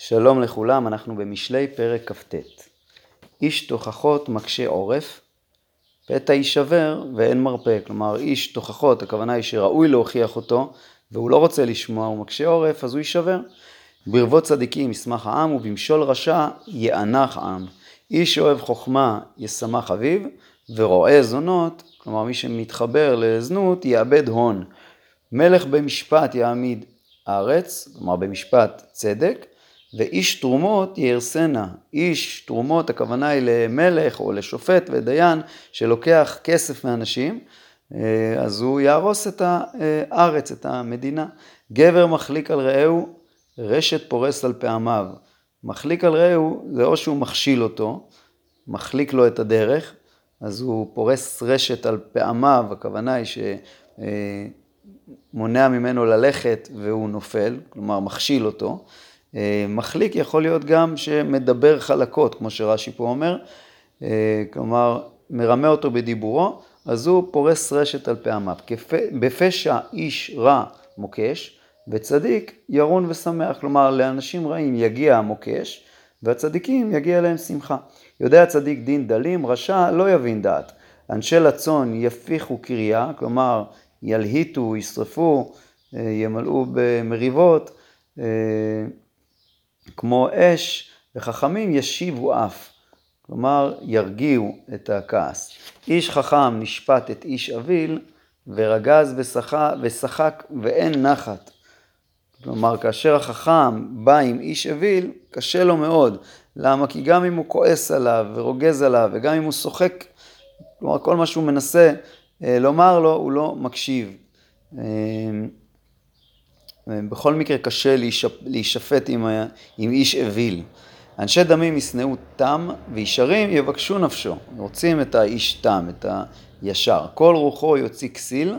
שלום לכולם, אנחנו במשלי פרק כ"ט. איש תוכחות מקשה עורף, פתע יישבר ואין מרפא. כלומר, איש תוכחות, הכוונה היא שראוי להוכיח אותו, והוא לא רוצה לשמוע, הוא מקשה עורף, אז הוא יישבר. ברבות צדיקים ישמח העם, ובמשול רשע יענך עם. איש שאוהב חוכמה ישמח אביו, ורואה זונות, כלומר מי שמתחבר לזנות, יאבד הון. מלך במשפט יעמיד ארץ, כלומר במשפט צדק, ואיש תרומות ירסנה. איש תרומות, הכוונה היא למלך או לשופט ודיין שלוקח כסף מאנשים, אז הוא יהרוס את הארץ, את המדינה. גבר מחליק על רעהו, רשת פורס על פעמיו. מחליק על רעהו זה או שהוא מכשיל אותו, מחליק לו את הדרך, אז הוא פורס רשת על פעמיו, הכוונה היא שמונע ממנו ללכת והוא נופל, כלומר מכשיל אותו. מחליק יכול להיות גם שמדבר חלקות, כמו שרש"י פה אומר, כלומר מרמה אותו בדיבורו, אז הוא פורס רשת על פעמיו. בפשע איש רע מוקש, וצדיק ירון ושמח, כלומר לאנשים רעים יגיע המוקש, והצדיקים יגיע להם שמחה. יודע צדיק דין דלים, רשע לא יבין דעת. אנשי לצון יפיחו קריה, כלומר ילהיטו, ישרפו, ימלאו במריבות, כמו אש, וחכמים ישיבו אף, כלומר ירגיעו את הכעס. איש חכם נשפט את איש אביל, ורגז ושחק ואין נחת. כלומר, כאשר החכם בא עם איש אביל, קשה לו מאוד. למה? כי גם אם הוא כועס עליו ורוגז עליו, וגם אם הוא שוחק, כלומר כל מה שהוא מנסה לומר לו, הוא לא מקשיב. בכל מקרה קשה להישפט עם איש אביל. אנשי דמים ישנאו תם, וישרים יבקשו נפשו. רוצים את האיש תם, את הישר. כל רוחו יוציא כסיל,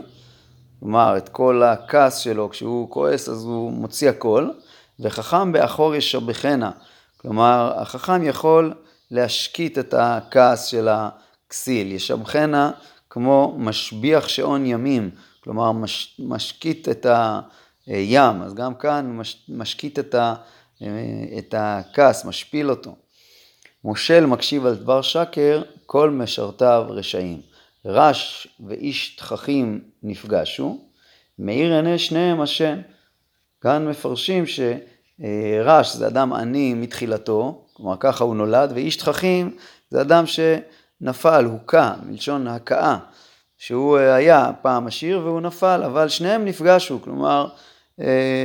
כלומר את כל הכעס שלו, כשהוא כועס אז הוא מוציא הכל, וחכם באחור ישבחנה, כלומר החכם יכול להשקיט את הכעס של הכסיל. ישבחנה כמו משביח שעון ימים, כלומר משקיט את ה... ים, אז גם כאן משקיט את הכעס, משפיל אותו. מושל מקשיב על דבר שקר, כל משרתיו רשעים. רש ואיש תככים נפגשו, מאיר עיני שניהם השם. כאן מפרשים שרש זה אדם עני מתחילתו, כלומר ככה הוא נולד, ואיש תככים זה אדם שנפל, הוקע, מלשון הקעה, שהוא היה פעם עשיר והוא נפל, אבל שניהם נפגשו, כלומר...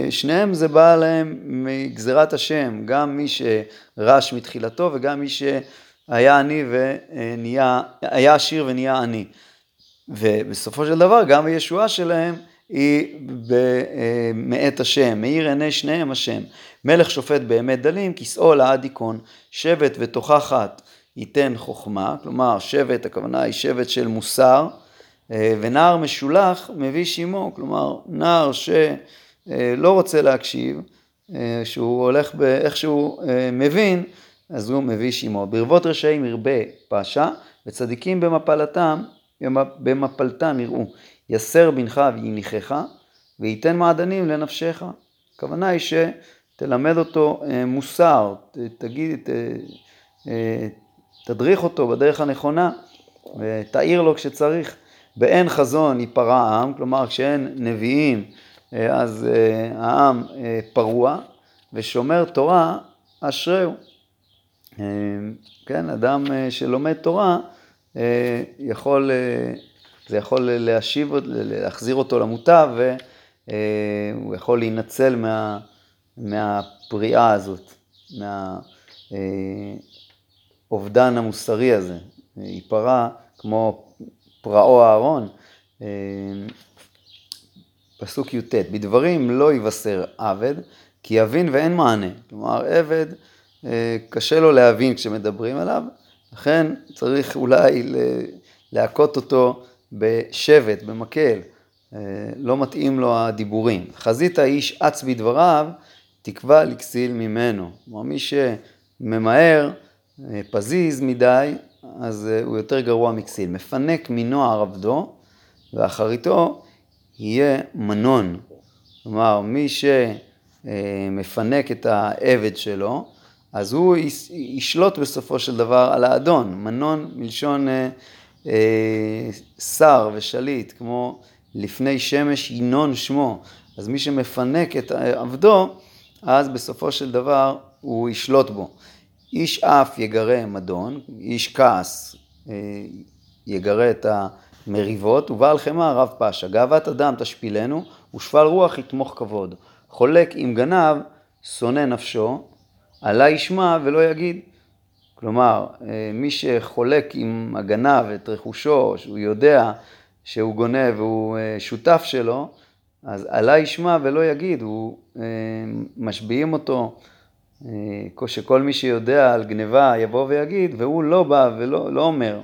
שניהם זה בא להם מגזרת השם, גם מי שרש מתחילתו וגם מי שהיה עני ונהיה, היה עשיר ונהיה עני. ובסופו של דבר גם הישועה שלהם היא במעט השם, מאיר עיני שניהם השם. מלך שופט באמת דלים, כסאו לעד דיכון, שבט ותוכחת ייתן חוכמה, כלומר שבט, הכוונה היא שבט של מוסר, ונער משולח מביא שימו, כלומר נער ש... לא רוצה להקשיב, שהוא הולך באיך שהוא מבין, אז הוא מביא שימו. ברבות רשעים ירבה פשע, וצדיקים במפלתם יראו. יסר בנך ויניחך, וייתן מעדנים לנפשך. הכוונה היא שתלמד אותו מוסר, תגיד, תדריך אותו בדרך הנכונה, ותאיר לו כשצריך. באין חזון ייפרע העם, כלומר כשאין נביאים, אז העם פרוע, ושומר תורה אשריו. כן, אדם שלומד תורה, יכול, זה יכול להשיב, להחזיר אותו למוטב, והוא יכול להינצל מהפריעה הזאת, מהאובדן המוסרי הזה. ייפרע כמו פרעו הארון, פסוק י"ט, בדברים לא יבשר עבד, כי יבין ואין מענה. כלומר, עבד, קשה לו להבין כשמדברים עליו, לכן צריך אולי להכות אותו בשבט, במקל, לא מתאים לו הדיבורים. חזית האיש עץ בדבריו, תקווה לכסיל ממנו. כלומר, מי שממהר, פזיז מדי, אז הוא יותר גרוע מכסיל. מפנק מנוער עבדו, ואחריתו, יהיה מנון. כלומר, מי מפנק את העבד שלו, אז הוא ישלוט בסופו של דבר על האדון. מנון מלשון שר ושליט, כמו לפני שמש ינון שמו. אז מי שמפנק את עבדו, אז בסופו של דבר הוא ישלוט בו. איש אף יגרה מדון, איש כעס יגרה את המריבות, ובעל חמה רב פשע. גאוות אדם תשפילנו, ושפל רוח יתמוך כבוד. חולק עם גנב, שונא נפשו, עלה ישמע ולא יגיד. כלומר, מי שחולק עם הגנב את רכושו, שהוא יודע שהוא גונב והוא שותף שלו, אז עלה ישמע ולא יגיד, הוא משביעים אותו, שכל מי שיודע על גניבה יבוא ויגיד, והוא לא בא ולא לא אומר,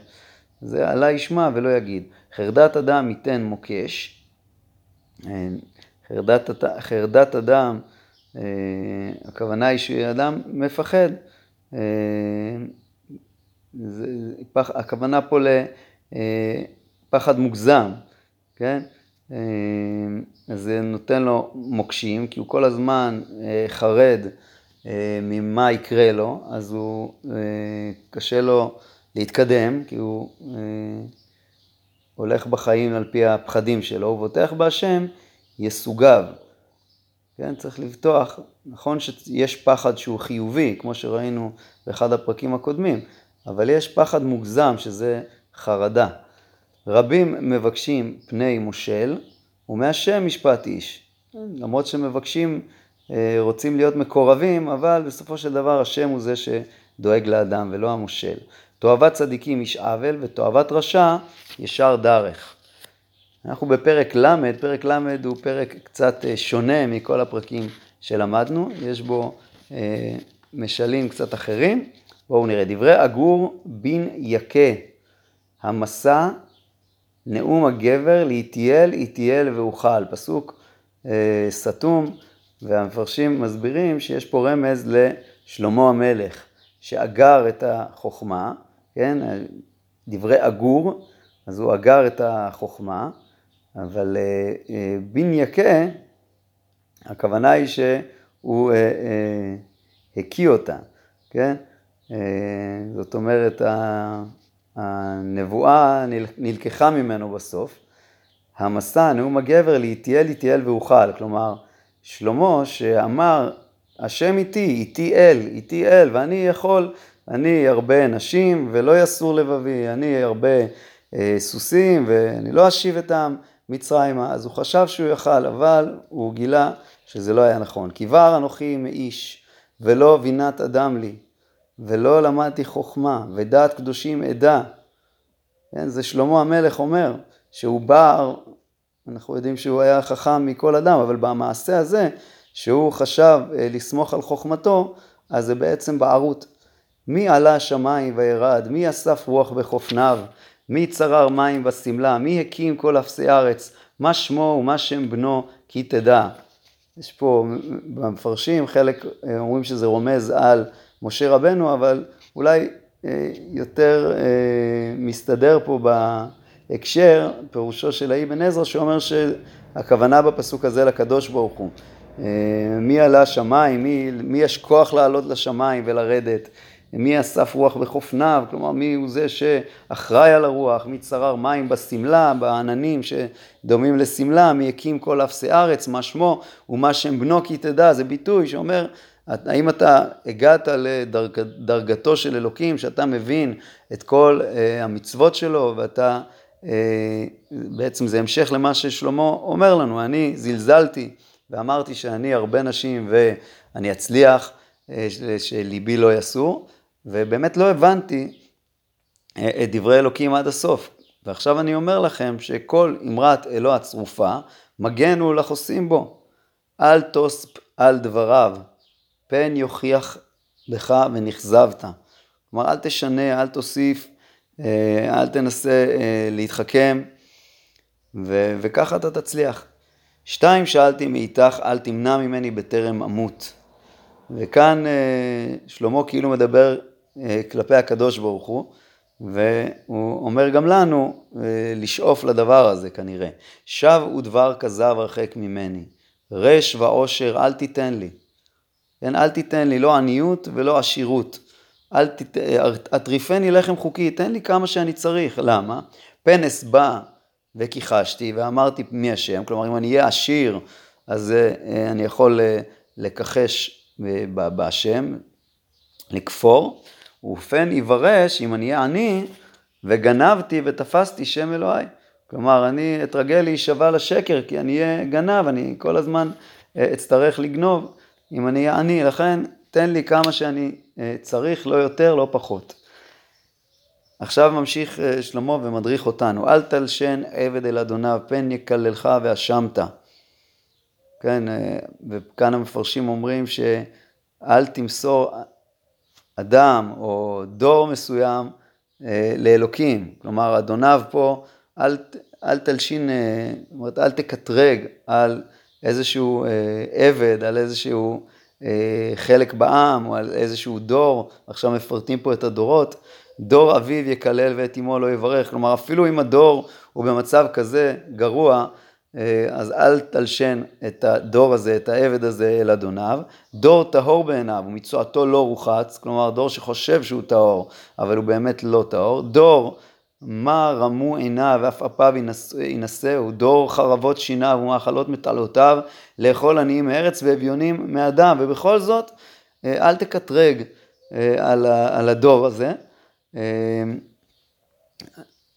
זה עלה ישמע ולא יגיד. חרדת אדם ייתן מוקש, חרדת אדם, הכוונה היא שאדם מפחד, הכוונה פה לפחד מוגזם, כן? אז זה נותן לו מוקשים, כי הוא כל הזמן חרד ממה יקרה לו, אז הוא קשה לו להתקדם, כי הוא הולך בחיים על פי הפחדים שלו, הוא בוטח בהשם יסוגיו. כן, צריך לבטוח, נכון שיש פחד שהוא חיובי, כמו שראינו באחד הפרקים הקודמים, אבל יש פחד מוגזם שזה חרדה. רבים מבקשים פני מושל, ומהשם משפט איש. למרות שמבקשים, רוצים להיות מקורבים, אבל בסופו של דבר השם הוא זה שדואג לאדם ולא המושל. תועבת צדיקים איש עוול, ותועבת רשע ישר דרך. אנחנו בפרק למד, פרק למד הוא פרק קצת שונה מכל הפרקים שלמדנו, יש בו משלים קצת אחרים. בואו נראה, דברי אגור בן יקה, המסע, נאום הגבר, לאיתיאל, איתיאל ואוכל, פסוק סתום, והמפרשים מסבירים שיש פה רמז לשלמה המלך, שאגר את החוכמה, כן? דברי אגור, אז הוא אגר את החוכמה, אבל בן יקה, הכוונה היא שהוא הקיא אותה, כן? זאת אומרת, הנבואה נלקחה ממנו בסוף. המסע, נאום הגבר, לאיתיאל, איתיאל ואוכל, כלומר, שלמה שאמר, השם איתי, איתיאל, איתיאל, ואני יכול, אני הרבה נשים ולא יסור לבבי, אני הרבה סוסים ואני לא אשיב אתם מצרימה, אז הוא חשב שהוא יכל, אבל הוא גילה שזה לא היה נכון. כי בר אנוכי מאיש, ולא בינת אדם לי, ולא למדתי חוכמה, ודעת קדושים עדה. כן, זה שלמה המלך אומר, שהוא בר, אנחנו יודעים שהוא היה חכם מכל אדם, אבל במעשה הזה, שהוא חשב לסמוך על חוכמתו, אז זה בעצם בערות. מי עלה השמיים וירד, מי אסף רוח בחופניו, מי צרר מים בסמלה, מי הקים כל אפסי ארץ, מה שמו ומה שם בנו, כי תדע. יש פה במפרשים, חלק אומרים שזה רומז על משה רבנו, אבל אולי יותר מסתדר פה בהקשר, פירושו של אבן עזרא, שאומר שהכוונה בפסוק הזה לקדוש ברוך הוא. מי עלה שמיים, מי יש כוח לעלות לשמיים ולרדת, מי אסף רוח בחופניו, כלומר מי הוא זה שאחראי על הרוח, מי צרר מים בסמלה, בעננים שדומים לסמלה, מי הקים כל אפסי ארץ, מה שמו ומה שם בנו כי תדע, זה ביטוי שאומר, האם אתה הגעת לדרגתו של אלוקים, שאתה מבין את כל המצוות שלו, ואתה, בעצם זה המשך למה ששלמה אומר לנו, אני זלזלתי ואמרתי שאני הרבה נשים ואני אצליח, שליבי לא יסור, ובאמת לא הבנתי את דברי אלוקים עד הסוף. ועכשיו אני אומר לכם שכל אמרת אלוה הצרופה, מגנו לחוסים בו. אל תוספ על דבריו, פן יוכיח לך ונכזבת. כלומר, אל תשנה, אל תוסיף, אל תנסה להתחכם, וככה אתה תצליח. 2 שאלתי מאיתך, אל תמנע ממני בטרם אמות. וכאן שלמה כאילו מדבר כלפי הקדוש ברוך הוא, והוא אומר גם לנו לשאוף לדבר הזה כנראה. שב ודבר כזב הרחק ממני, רש ועושר אל תיתן לי. כן, אל תיתן לי לא עניות ולא עשירות. אטריפני לחם חוקי, תן לי כמה שאני צריך. למה? פנס בא וכיחשתי ואמרתי מי השם, כלומר אם אני אהיה עשיר, אז אני יכול לקחש בהשם, לכפור, ופן יברש אם אני אהיה עני, וגנבתי ותפסתי שם אלוהי. כלומר, אני אתרגל להישבע לשקר, כי אני אהיה גנב, אני כל הזמן אצטרך לגנוב, אם אני אהיה עני, לכן תן לי כמה שאני צריך, לא יותר, לא פחות. עכשיו ממשיך שלמה ומדריך אותנו, אל תלשן עבד אל אדוניו, פן יקללך ואשמת. כן, וכאן המפרשים אומרים שאל תמסור אדם או דור מסוים לאלוקים, כלומר אדוניו פה, אל תלשין, זאת אומרת, אל תקטרג על איזשהו עבד, על איזשהו חלק בעם, או על איזשהו דור, עכשיו מפרטים פה את הדורות, דור אביו יקלל ואת אמו לא יברך, כלומר אפילו אם הדור הוא במצב כזה גרוע, אז אל תלשן את הדור הזה, את העבד הזה אל אדוניו, דור טהור בעיניו, ומצואתו לא רוחץ, כלומר דור שחושב שהוא טהור, אבל הוא באמת לא טהור, דור מה רמו עיניו ואף אפיו ינסהו, דור חרבות שיניו ומאכלות מטלותיו, לאכול עניים מארץ ואביונים מאדם, ובכל זאת אל תקטרג על הדור הזה,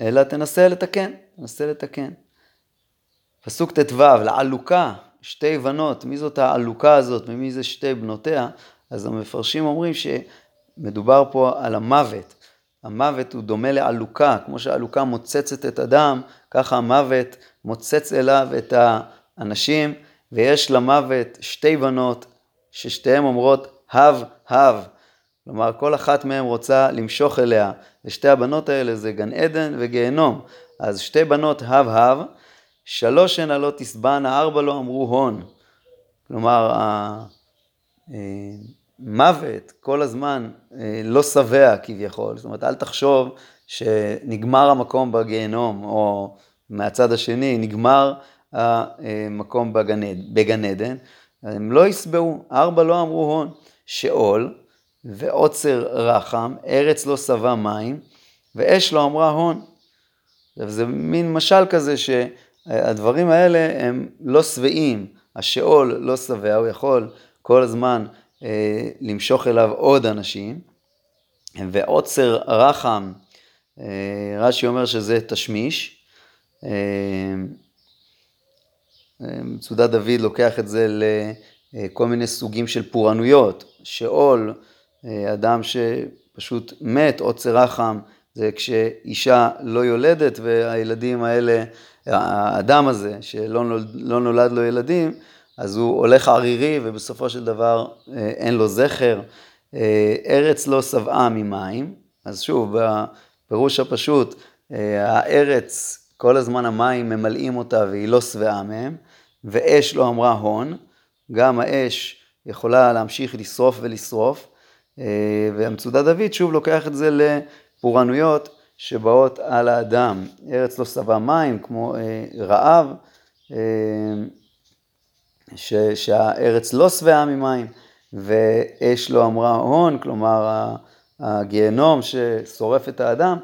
אלא תנסה לתקן, תנסה לתקן. פסוק תתוו, לעלוקה, שתי בנות, מי זאת העלוקה הזאת, ממי זה שתי בנותיה, אז המפרשים אומרים שמדובר פה על המוות, המוות הוא דומה לעלוקה, כמו שהעלוקה מוצצת את אדם, ככה המוות מוצץ אליו את האנשים, ויש למוות שתי בנות, ששתיהן אומרות, הב, הב, כלומר כל אחת מהן רוצה למשוך אליה, ושתי הבנות האלה זה גן עדן וגיהנום, אז שתי בנות הב, הב, 3 הנה לא תסבנה, 4 לא אמרו הון. כלומר, המוות כל הזמן לא שבע כביכול. זאת אומרת, אל תחשוב שנגמר המקום בגיהנום, או מהצד השני, נגמר המקום בגן עדן. הם לא יסבעו, 4 לא אמרו הון. שאול ועוצר רחם, ארץ לא שבע מים, ואש לא אמרה הון. זה מין משל כזה ש... הדברים האלה הם לא שבעים, השאול לא שבע, הוא יכול כל הזמן למשוך אליו עוד אנשים, ועוצר רחם, רש"י אומר שזה תשמיש, מצודת דוד לוקח את זה לכל מיני סוגים של פורענויות, שאול, אדם שפשוט מת, עוצר רחם, זה כשאישה לא יולדת והילדים האלה, האדם הזה שלא נולד לו ילדים, אז הוא הולך ערירי ובסופו של דבר אין לו זכר, ארץ לא שבעה ממים, אז שוב בפירוש הפשוט, הארץ כל הזמן המים ממלאים אותה והיא לא שבעה מהם, ואש לא אמרה הון, גם האש יכולה להמשיך לשרוף ולשרוף, והמצודה דוד שוב לוקח את זה לפורענויות, שבאות על האדם, ארץ לא שבע מים, כמו רעב, שהארץ לא שבעה ממים, ואש לא אמרה הון, כלומר הגיהנום ששורף את האדם,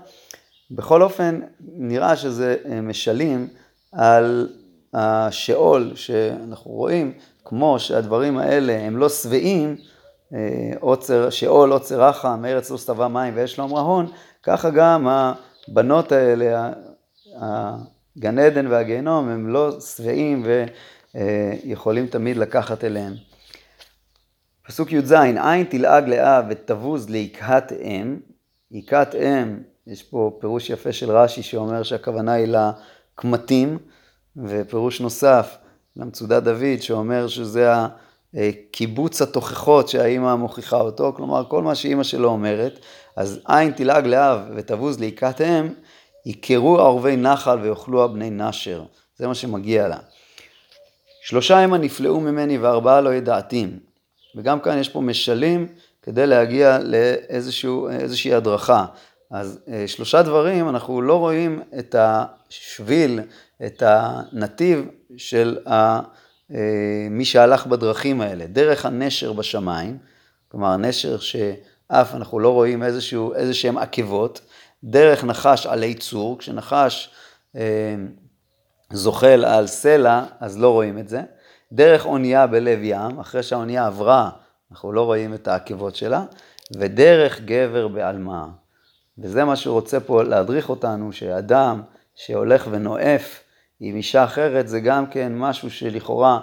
בכל אופן נראה שזה משלים על השאול שאנחנו רואים, כמו שהדברים האלה הם לא שבעים, שאול, עוצר רחם, ארץ לא שבעה מים ואש לא אמרה הון, ככה גם הבנות האלה, הגן עדן והגיהנום, הם לא שבעים ויכולים תמיד לקחת אליהם. פסוק י"ז, עין תלעג לאב ותבוז ליקת אם. יקת אם, יש פה פירוש יפה של רש"י שאומר שהכוונה היא לקמטים, ופירוש נוסף למצודת דוד שאומר שזה קיבוץ התוכחות שהאימא מוכיחה אותו, כלומר כל מה שאימא שלו אומרת, אז עין תלעג לאב ותבוז ליקת אם, יקרו ערבי נחל ויאכלו בני נשר, זה מה שמגיע לה. 3 המה נפלאו ממני ו4 לא ידעתים, וגם כאן יש פה משלים כדי להגיע לאיזושהי הדרכה, אז 3 דברים אנחנו לא רואים את השביל, את הנתיב של מי שהלך בדרכים האלה, דרך הנשר בשמיים, כלומר הנשר שאף אנחנו לא רואים איזשהם עקבות, דרך נחש עלי צור, כשנחש זוחל על סלע, אז לא רואים את זה, דרך אונייה בלב ים, אחרי שהאונייה עברה, אנחנו לא רואים את העקבות שלה, ודרך גבר בעלמה. וזה מה שהוא רוצה פה להדריך אותנו, שאדם שהולך ונואף עם אישה אחרת, זה גם כן משהו שלכאורה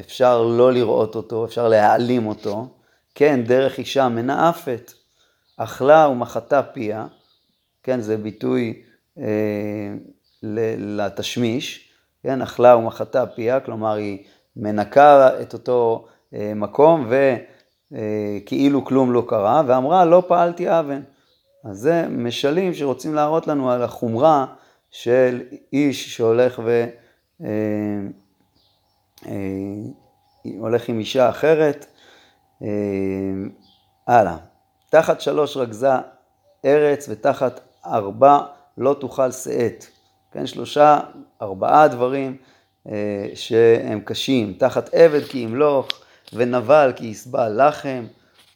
אפשר לא לראות אותו, אפשר להעלים אותו. כן, דרך אישה מנאפת, אכלה ומחתה פיה, כן, זה ביטוי לתשמיש, כן, אכלה ומחתה פיה, כלומר היא מנקה את אותו מקום וכאילו כלום לא קרה, ואמרה לא פעלתי אבן. אז זה משלים שרוצים להראות לנו על החומרה של איש שהולך הולך עם אישה אחרת. הלאה. תחת 3 רגזה ארץ ותחת 4 לא תוכל שאת. כן, 3, 4 דברים שהם קשים. תחת עבד כי ימלוך ונבל כי יסבע לחם.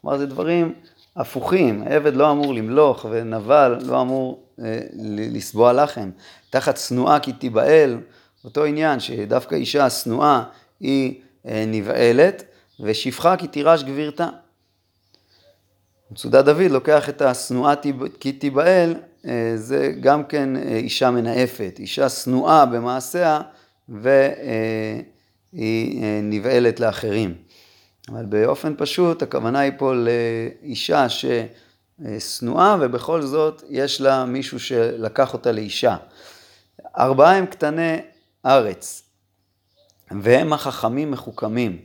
כלומר, זה דברים הפוכים. עבד לא אמור למלוך ונבל לא אמור לסבוע לחם. תחת שנואה כי תיבעל, אותו עניין שדווקא אישה שנואה היא נבעלת, ושפחה כי תירש גבירתה. מצודת דוד לוקח את השנואה כי תיבעל, זה גם כן אישה מנאפת, אישה שנואה במעשיה והיא נבעלת לאחרים. אבל באופן פשוט הכוונה היא פה לאישה ששנואה ובכל זאת יש לה מישהו שלקח אותה לאישה. 4 הם קטני ארץ והם החכמים מחוכמים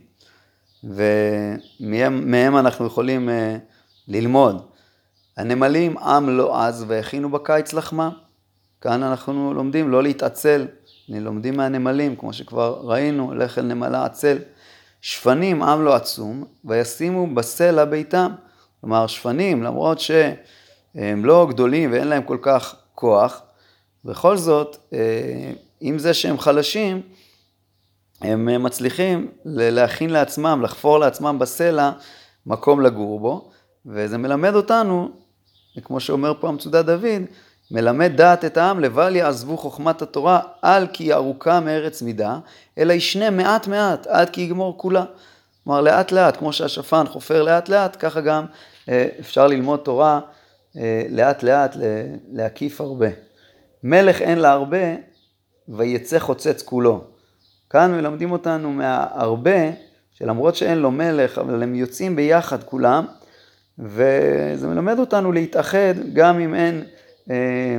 ומהם אנחנו יכולים ללמוד. הנמלים עם לא עז והכינו בקיץ לחמה. כאן אנחנו לומדים לא להתעצל, לומדים מהנמלים כמו שכבר ראינו, לך אל נמלה עצל. שפנים עם לא עצום וישימו בסלע ביתם. כלומר שפנים, למרות שהם לא גדולים ואין להם כל כך כוח, בכל זאת עם זה שהם חלשים, הם מצליחים להכין לעצמם, לחפור לעצמם בסלע מקום לגור בו. וזה מלמד אותנו, כמו שאומר פה מצודת דוד, מלמד דעת את העם, לבל יעזבו חוכמת התורה, על כי היא ארוכה מארץ מידה, אלא ישנה מעט מעט, עד כי יגמור כולה. כלומר, לאט לאט, כמו שהשפן חופר לאט לאט, ככה גם אפשר ללמוד תורה לאט לאט, להקיף הרבה. מלך אין לה הרבה, ויצא חוצץ כולו. כאן מלמדים אותנו מההרבה, שלמרות שאין לו מלך, אבל הם יוצאים ביחד כולם, וזה מלמד אותנו להתאחד, גם אם אין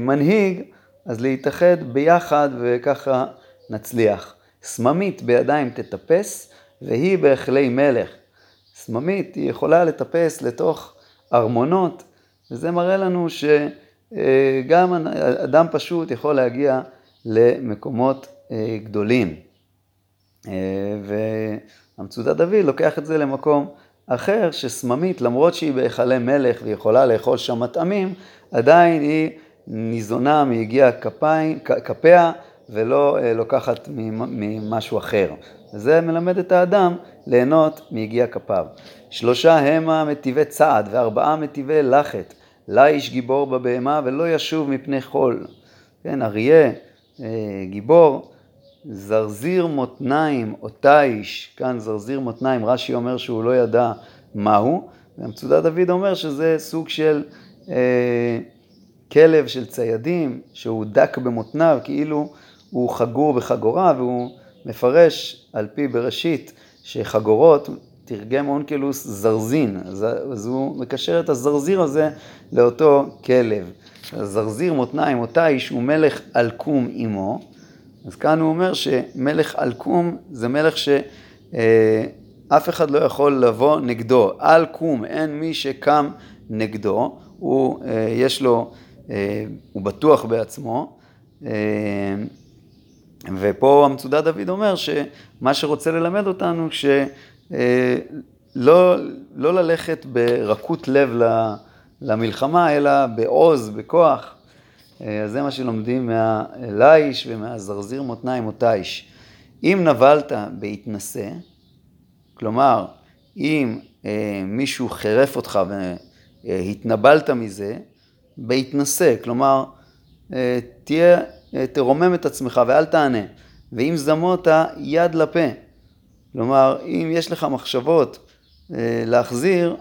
מנהיג, אז להתאחד ביחד וככה נצליח. סממית בידיים תטפס, והיא בהחלי מלך. סממית היא יכולה לטפס לתוך ארמונות, וזה מראה לנו שגם אדם פשוט יכול להגיע למקומות גדולים. והמצודת דוד לוקח את זה למקום אחר, שסממית, למרות שהיא בהיכלי מלך ויכולה לאכול שם מטעמים, עדיין היא ניזונה מיגיע כפיה ולא לוקחת ממשהו אחר. וזה מלמד את האדם ליהנות מיגיע כפיו. 3 המה מטיבי צעד ו4 מטיבי לחת. לא איש גיבור בבהמה ולא ישוב מפני חול. כן, אריה, גיבור, זרזיר מותניים, אותה איש, כאן זרזיר מותניים, רש"י אומר שהוא לא ידע מהו, ומצודת דוד אומר שזה סוג של כלב של ציידים, שהוא דק במותניו, כאילו הוא חגור בחגורה, והוא מפרש על פי בראשית שחגורות, תרגם אונקלוס זרזין, אז הוא מקשר את הזרזיר הזה לאותו כלב. הזרזיר מותניים, אותה איש, הוא מלך אלקום עמו, אז כאן הוא אומר שמלך אלקום זה מלך שאף אחד לא יכול לבוא נגדו. אלקום, אין מי שקם נגדו, הוא בטוח בעצמו. ופה המצודת דוד אומר שמה שרוצה ללמד אותנו שלא ללכת ברכות לב למלחמה, אלא בעוז, בכוח. אז זה מה שלומדים מהלאיש ומהזרזיר מותניים אותה איש. אם נבלת בהתנסה, כלומר, אם מישהו חרף אותך והתנבלת מזה, בהתנסה, כלומר, תרומם את עצמך ואל תענה. ואם זמות יד לפה, כלומר, אם יש לך מחשבות להחזיר,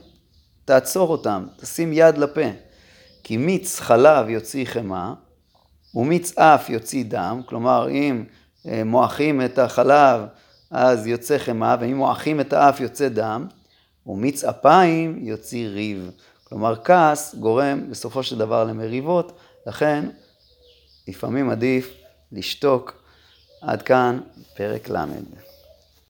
תעצור אותם, תשים יד לפה. כי מיץ חלב יוציא חמה, ומיץ אף יוציא דם, כלומר, אם מואחים את החלב, אז יוצא חמה, ואם מואחים את האף יוצא דם, ומיץ אפיים יוציא ריב. כלומר, כעס גורם בסופו של דבר למריבות, לכן לפעמים עדיף לשתוק. עד כאן פרק למד.